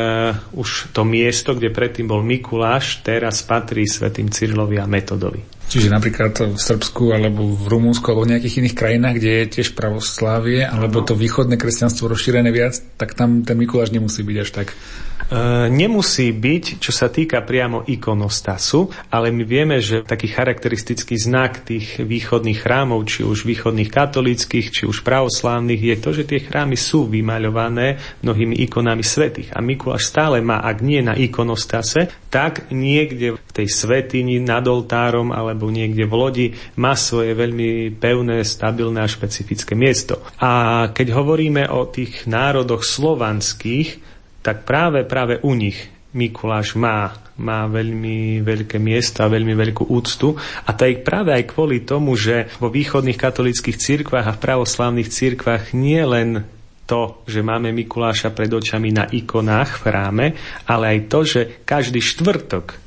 už to miesto, kde predtým bol Mikuláš, teraz patrí svätým Cyrilovi a Metodovi. Čiže napríklad v Srbsku, alebo v Rumunsku, alebo v nejakých iných krajinách, kde je tiež pravoslávie, alebo to východné kresťanstvo rozšírené viac, tak tam ten Mikuláš nemusí byť až tak. E, nemusí byť, čo sa týka priamo ikonostasu, ale my vieme, že taký charakteristický znak tých východných chrámov, či už východných katolíckych, či už pravoslávnych, je to, že tie chrámy sú vymaľované mnohými ikonami svätých. A Mikuláš stále má, ak nie na ikonostase, tak niekde v tej svätyni nad oltárom, alebo niekde v lodi, má svoje veľmi pevné, stabilné a špecifické miesto. A keď hovoríme o tých národoch slovanských, tak práve, práve u nich Mikuláš má, má veľmi veľké miesto a veľmi veľkú úctu. A to je práve aj kvôli tomu, že vo východných katolíckych cirkvách a v pravoslávnych cirkvách nie len to, že máme Mikuláša pred očami na ikonách v chráme, ale aj to, že každý štvrtok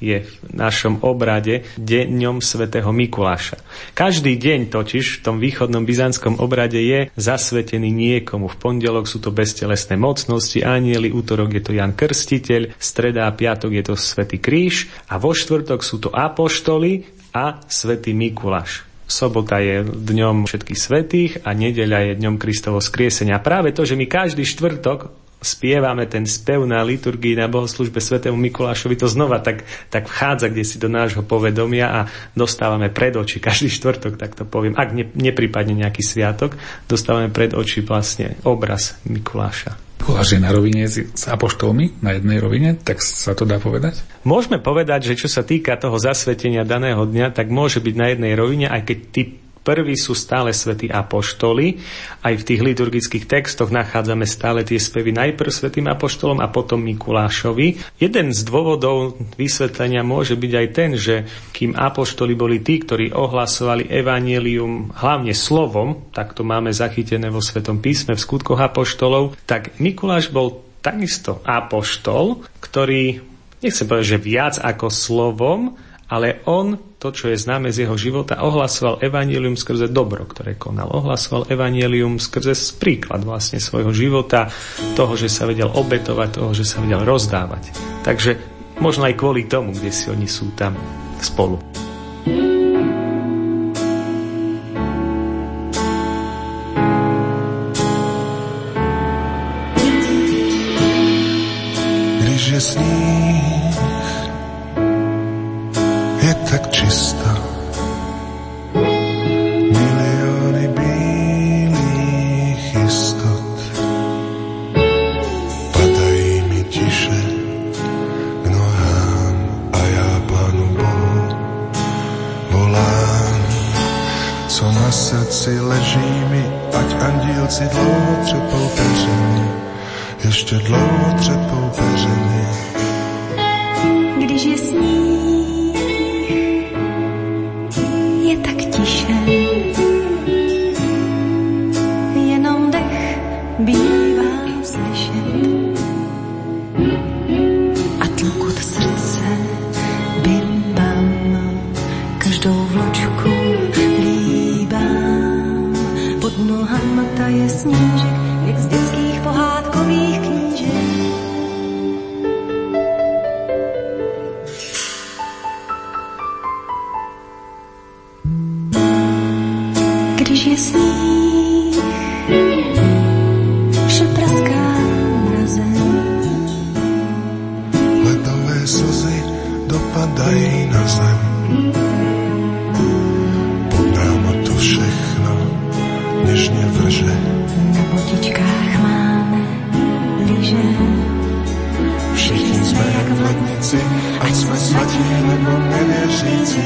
je v našom obrade deňom svätého Mikuláša. Každý deň totiž v tom východnom byzantskom obrade je zasvetený niekomu. V pondelok sú to beztelesné mocnosti, anjeli, útorok je to Ján Krstiteľ, streda a piatok je to svätý Kríž a vo štvrtok sú to apoštoli a svätý Mikuláš. Sobota je dňom všetkých svätých a nedeľa je dňom Kristovo skriesenia. Práve to, že my každý štvrtok spievame ten spev na liturgii na bohoslužbe svätému Mikulášovi, to znova tak, tak vchádza kdesi do nášho povedomia a dostávame pred oči každý štvrtok, tak to poviem, ak ne, nepripadne nejaký sviatok, dostávame pred oči vlastne obraz Mikuláša. Mikuláš je na rovine s apoštolmi, na jednej rovine, tak sa to dá povedať? Môžeme povedať, že čo sa týka toho zasvetenia daného dňa, tak môže byť na jednej rovine, aj keď ty prví sú stále svätí apoštoli. Aj v tých liturgických textoch nachádzame stále tie spevy najprv svätým apoštolom a potom Mikulášovi. Jeden z dôvodov vysvetlenia môže byť aj ten, že kým apoštoli boli tí, ktorí ohlasovali evanjelium hlavne slovom, tak to máme zachytené vo Svätom písme v skutkoch apoštolov, tak Mikuláš bol takisto apoštol, ktorý, nechcem povedať, že viac ako slovom, ale on to, čo je známe z jeho života, ohlasoval evanjelium skrze dobro, ktoré konal. Ohlasoval evanjelium skrze príklad vlastne svojho života, toho, že sa vedel obetovať, toho, že sa vedel rozdávať. Takže možno aj kvôli tomu, kde si oni sú tam spolu. Když je sníh, je tak čisto, miliony bílých istot, padají mi tiše k nohám a já Pánu Bohu volám, co na srdci leží mi, ať andílci dlouho třepou peřiny, ještě dlouho třepou peřiny. Když je sní, je tak tiše, jenom dech bývá slyšet a tlukot srdce bim bam, každou vločku líbám, pod nohama taje snížek, jak z dětských pohádkových knížek. Když je sníh, vše praská mraz, si, ať sme svätí, lebo nevěřící.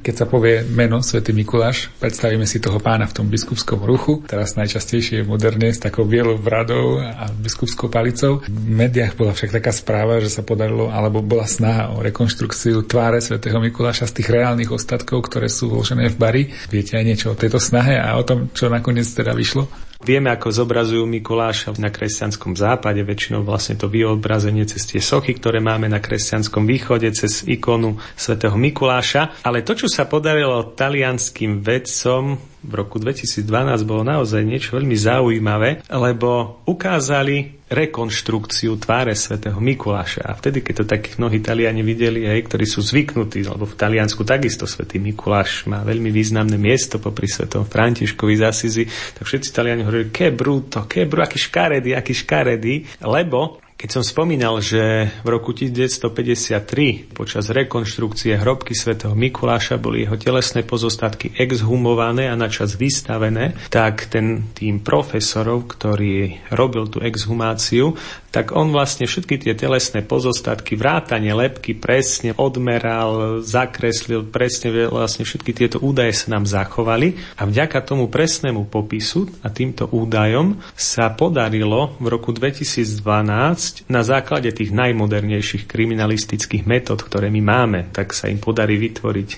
Keď sa povie meno svätý Mikuláš, predstavíme si toho pána v tom biskupskom ruchu. Teraz najčastejšie je moderne s takou bielou bradou a biskupskou palicou. V médiách bola však taká správa, že sa podarilo, alebo bola snaha o rekonštrukciu tváre svätého Mikuláša z tých reálnych ostatkov, ktoré sú vložené v Bari. Viete aj niečo o tejto snahe a o tom, čo nakoniec teda vyšlo? Vieme, ako zobrazujú Mikuláša na kresťanskom západe, väčšinou vlastne to vyobrazenie cez tie sochy, ktoré máme na kresťanskom východe, cez ikonu svätého Mikuláša. Ale to, čo sa podarilo talianským vedcom v roku dvetisícdvanásť, bolo naozaj niečo veľmi zaujímavé, lebo ukázali rekonštrukciu tváre svätého Mikuláša. A vtedy, keď to tak mnohí Taliani videli, aj ktorí sú zvyknutí, lebo v Taliansku takisto svätý Mikuláš má veľmi významné miesto popri svätom Františkovi z Asizi, tak všetci Taliani hovorili, che brutto, che brutto, aký škaredý, aký škaredý, lebo keď som spomínal, že v roku devätnásťstopäťdesiattri počas rekonštrukcie hrobky svätého Mikuláša boli jeho telesné pozostatky exhumované a načas vystavené, tak ten tým profesorov, ktorý robil tú exhumáciu, tak on vlastne všetky tie telesné pozostatky, vrátane lebky presne odmeral, zakreslil, presne vlastne všetky tieto údaje sa nám zachovali a vďaka tomu presnému popisu a týmto údajom sa podarilo v roku dvetisícdvanásť na základe tých najmodernejších kriminalistických metód, ktoré my máme, tak sa im podarí vytvoriť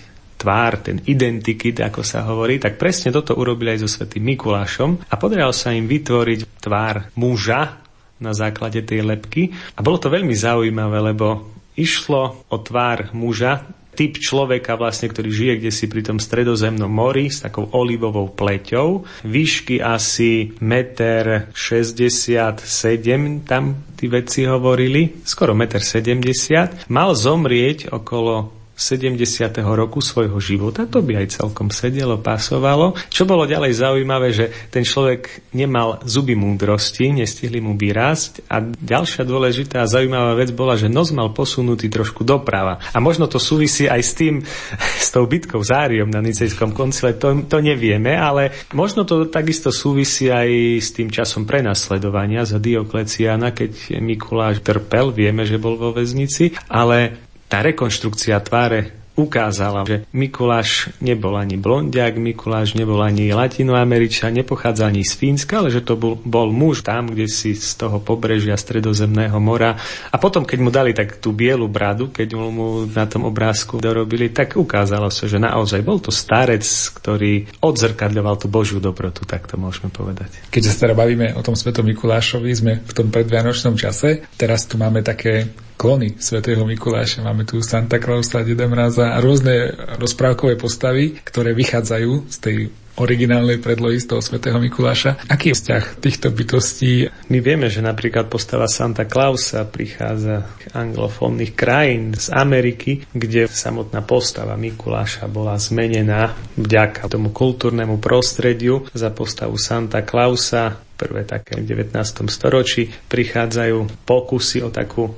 tvár, ten identikit, ako sa hovorí, tak presne toto urobili aj so svätým Mikulášom a podarilo sa im vytvoriť tvár muža na základe tej lebky. A bolo to veľmi zaujímavé, lebo išlo o tvár muža, typ človeka vlastne, ktorý žije kdesi pri tom stredozemnom mori s takou olivovou pleťou, výšky asi jeden šesťdesiatsedem metra, tam tí vedci hovorili, skoro jeden sedemdesiat metra, mal zomrieť okolo sedemdesiateho roku svojho života, to by aj celkom sedelo, pasovalo. Čo bolo ďalej zaujímavé, že ten človek nemal zuby múdrosti, nestihli mu vyrásť a ďalšia dôležitá a zaujímavá vec bola, že nos mal posunutý trošku doprava. A možno to súvisí aj s tým, s tou bitkou s Áriom na Nicejskom koncile, to, to nevieme, ale možno to takisto súvisí aj s tým časom prenasledovania za Diokleciana, keď Mikuláš trpel, vieme, že bol vo väznici, ale tá rekonštrukcia tváre ukázala, že Mikuláš nebol ani blondiak, Mikuláš nebol ani latinoameričan, nepochádza ani z Fínska, ale že to bol, bol muž tam, kde si z toho pobrežia Stredozemného mora. A potom, keď mu dali tak tú bielu bradu, keď mu na tom obrázku dorobili, tak ukázalo sa, že naozaj bol to starec, ktorý odzrkadľoval tú Božiu dobrotu, tak to môžeme povedať. Keď sa teda bavíme o tom svetom Mikulášovi, sme v tom predvianočnom čase. Teraz tu máme také klony svätého Mikuláša. Máme tu Santa Clausa, Deda Mráza a rôzne rozprávkové postavy, ktoré vychádzajú z tej originálnej predlohy z toho svätého Mikuláša. Aký je vzťah týchto bytostí? My vieme, že napríklad postava Santa Clausa prichádza z anglofónnych krajín, z Ameriky, kde samotná postava Mikuláša bola zmenená vďaka tomu kultúrnemu prostrediu. Za postavu Santa Clausa prvé také v devätnástom storočí prichádzajú pokusy o takú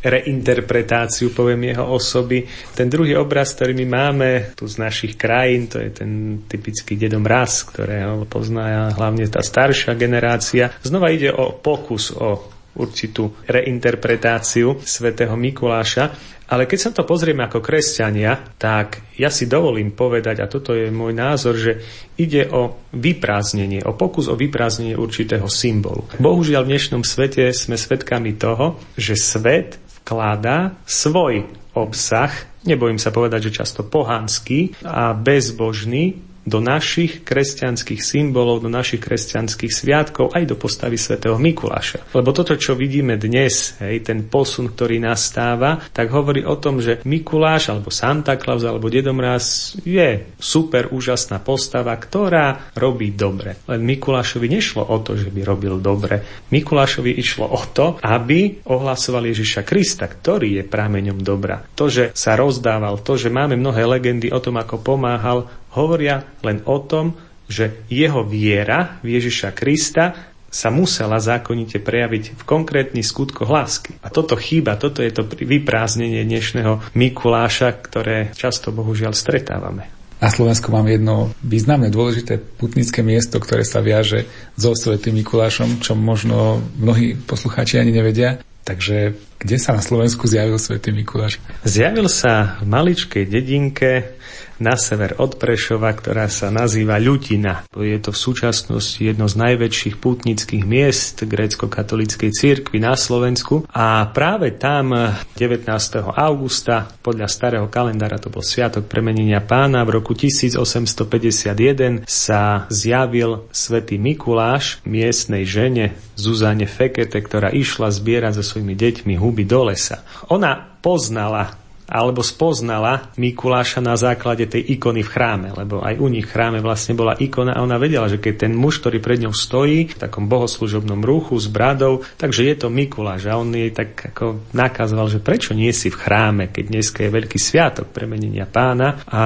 reinterpretáciu, poviem, jeho osoby. Ten druhý obraz, ktorý my máme tu z našich krajín, to je ten typický Dedo Mráz, ktorého pozná hlavne tá staršia generácia. Znova ide o pokus o určitú reinterpretáciu svätého Mikuláša, ale keď sa to pozrieme ako kresťania, tak ja si dovolím povedať, a toto je môj názor, že ide o vyprázdnenie, o pokus o vyprázdnenie určitého symbolu. Bohužiaľ v dnešnom svete sme svedkami toho, že svet vkladá svoj obsah, nebojím sa povedať, že často pohanský a bezbožný, do našich kresťanských symbolov, do našich kresťanských sviatkov, aj do postavy svätého Mikuláša. Lebo toto, čo vidíme dnes, hej, ten posun, ktorý nastáva, tak hovorí o tom, že Mikuláš, alebo Santa Claus, alebo Dedo Mráz je super úžasná postava, ktorá robí dobre. Len Mikulášovi nešlo o to, že by robil dobre. Mikulášovi išlo o to, aby ohlasoval Ježiša Krista, ktorý je prameňom dobra. To, že sa rozdával, to, že máme mnohé legendy o tom, ako pomáhal, hovoria len o tom, že jeho viera v Ježiša Krista sa musela zákonite prejaviť v konkrétnych skutkoch lásky. A toto chýba, toto je to vyprázdnenie dnešného Mikuláša, ktoré často bohužiaľ stretávame. Na Slovensku máme jedno významné, dôležité putnické miesto, ktoré sa viaže so svätým Mikulášom, čo možno mnohí poslucháči ani nevedia. Takže kde sa na Slovensku zjavil svätý Mikuláš? Zjavil sa v maličkej dedinke na sever od Prešova, ktorá sa nazýva Lútina. Je to v súčasnosti jedno z najväčších pútnických miest grécko-katolíckej cirkvi na Slovensku a práve tam devätnásteho augusta, podľa starého kalendára to bol sviatok premenenia Pána, v roku tisícosemstopäťdesiatjeden sa zjavil svätý Mikuláš miestnej žene Zuzane Fekete, ktorá išla zbierať so svojimi deťmi huby do lesa. Ona poznala alebo spoznala Mikuláša na základe tej ikony v chráme, lebo aj u nich v chráme vlastne bola ikona a ona vedela, že keď ten muž, ktorý pred ňou stojí v takom bohoslužobnom ruchu s bradou, takže je to Mikuláš a on jej tak ako nakazoval, že prečo nie si v chráme, keď dneska je veľký sviatok premenenia Pána a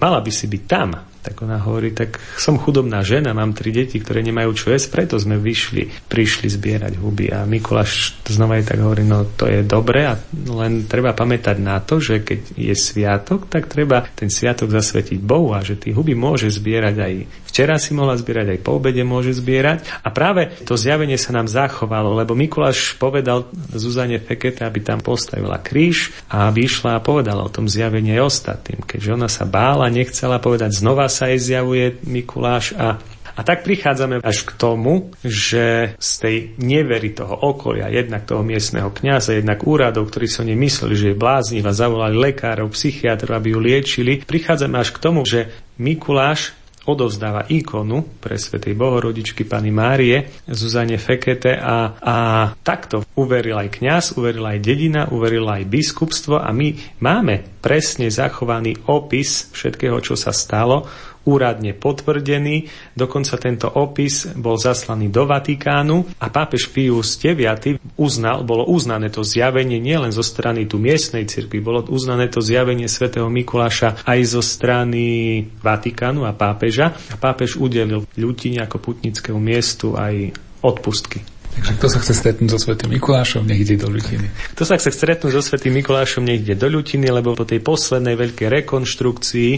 mala by si byť tam. Tak ona hovorí, tak som chudobná žena, mám tri deti, ktoré nemajú čo jesť, preto sme vyšli, prišli zbierať huby. A Mikuláš znova jej tak hovorí, no to je dobre, a len treba pamätať na to, že keď je sviatok, tak treba ten sviatok zasvetiť Bohu a že tie huby môže zbierať aj včera si mohla zbierať, aj po obede môže zbierať. A práve to zjavenie sa nám zachovalo, lebo Mikuláš povedal Zuzane Fekete, aby tam postavila kríž a vyšla a povedala o tom zjavení aj ostatným, keďže ona sa bála, nechcela povedať znova sa jej zjavuje Mikuláš a, a tak prichádzame až k tomu, že z tej nevery toho okolia, jednak toho miestneho kňaza, jednak úradov, ktorí si o nej mysleli, že je blázniva, zavolali lekárov, psychiatrov, aby ju liečili, prichádzame až k tomu, že Mikuláš odovzdáva ikonu pre svätej Bohorodičky Panny Márie Zuzane Fekete a, a takto uveril aj kňaz, uveril aj dedina, uveril aj biskupstvo a my máme presne zachovaný opis všetkého, čo sa stalo, úradne potvrdený. Dokonca tento opis bol zaslaný do Vatikánu a pápež Pius deviaty uznal, bolo uznané to zjavenie nielen zo strany tu miestnej cirkvi, bolo uznané to zjavenie svätého Mikuláša aj zo strany Vatikánu a pápeža. A pápež udelil Ľutine ako putnickému miestu aj odpustky. Takže kto sa chce stretnúť so svätým Mikulášom, nech ide do Lutiny. Kto sa chce stretnúť so svätým Mikulášom, nech ide do Lutiny, lebo po tej poslednej veľkej rekonštrukcii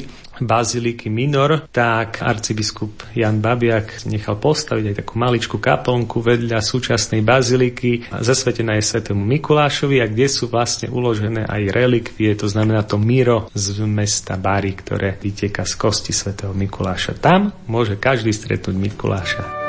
baziliky Minor, tak arcibiskup Ján Babiak nechal postaviť aj takú maličkú kaplnku vedľa súčasnej baziliky, zasvetená je svätému Mikulášovi, a kde sú vlastne uložené aj relikvie, to znamená to miro z mesta Bari, ktoré vyteká z kosti svätého Mikuláša. Tam môže každý stretnúť Mikuláša.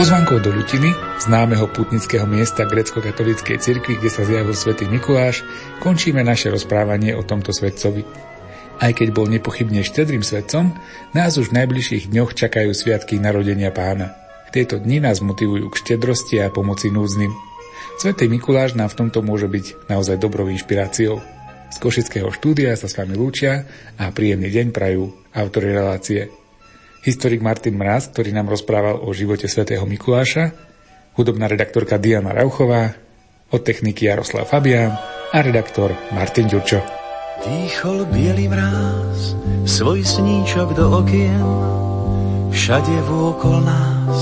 Pozvánkou do Lutiny, známeho pútnického miesta grécko-katolíckej cirkvi, kde sa zjavil svätý Mikuláš, končíme naše rozprávanie o tomto svätcovi. Aj keď bol nepochybne štedrým svätcom, nás už v najbližších dňoch čakajú sviatky narodenia Pána. Tieto dni nás motivujú k štedrosti a pomoci núdznym. Svätý Mikuláš nám v tomto môže byť naozaj dobrou inšpiráciou. Z košického štúdia sa s vami lúčia a príjemný deň prajú autori relácie. Historik Martin Mráz, ktorý nám rozprával o živote svätého Mikuláša, hudobná redaktorka Diana Rauchová, od techniky Jaroslav Fabián a redaktor Martin Ďurčo. Dýchol bielý mráz, svoj sníčok do okien, všade vôkol nás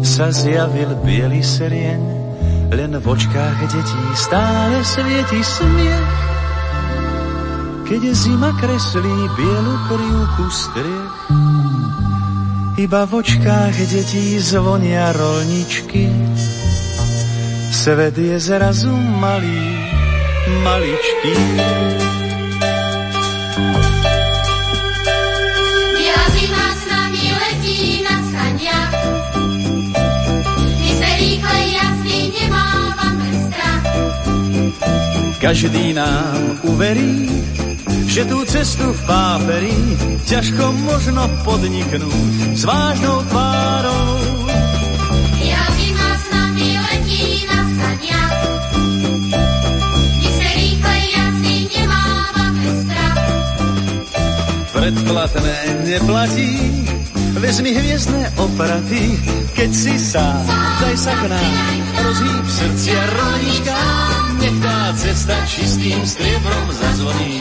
sa zjavil bielý serien, len v očkách detí stále svieti smiech, keď zima kreslí bielu krivku striech. Iba v očkách detí zvonia rolničky, svet je zrazu malý, maličký. Biela zima s nami letí nad sania, my sa rýchle jazdy nemávame strach. Každý nám uverí, že tú cestu v páperi ťažko možno podniknúť s vážnou tvárou. Biela zima s nami letí na vstania, my sa rýchlej jazdy nemávame strach. Predplatné neplatí, vezmi hviezdne opraty, keď si sám, daj sa k nám, rozhýb srdcia rolnička, nech tá cesta čistým striebrom zazvoní.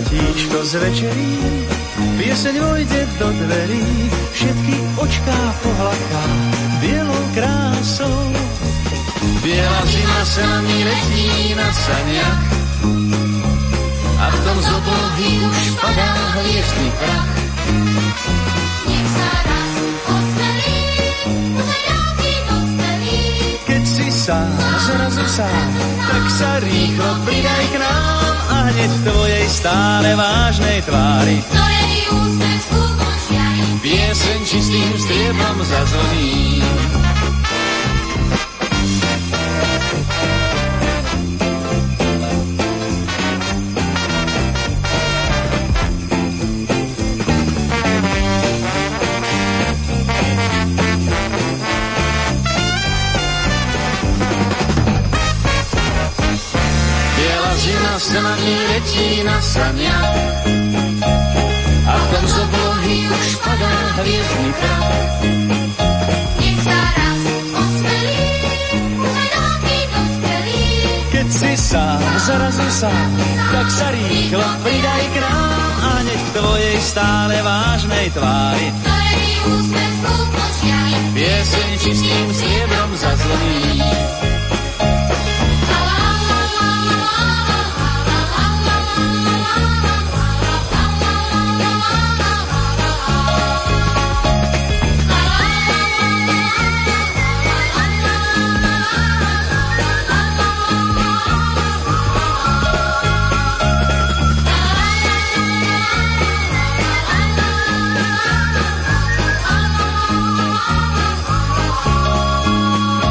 Tíčko z večerí, pieseň vojde do dverí, všetky očká pohľaká bielou krásou. Biela zima s nami letí na saniach, a v tom z oblohy už padá hviezdný prach. Nech sa raz odstvelí, uzaďáky dospelí, keď si sám, zrazu sám, tak sa rýchlo pridaj k nám. A hneď v tvojej stále vážnej tvári, ktorej úsmech skúmom žiari, pieseň čistým striebrom zazvoní. Letí na sania, a v tom z oblohy už padá hviezdný prach. si sám, zrazu sám, tak sa rýchlo pridaj k nám a nech tvojej stále vážnej tvári pieseň čistým striebrom zazvoní.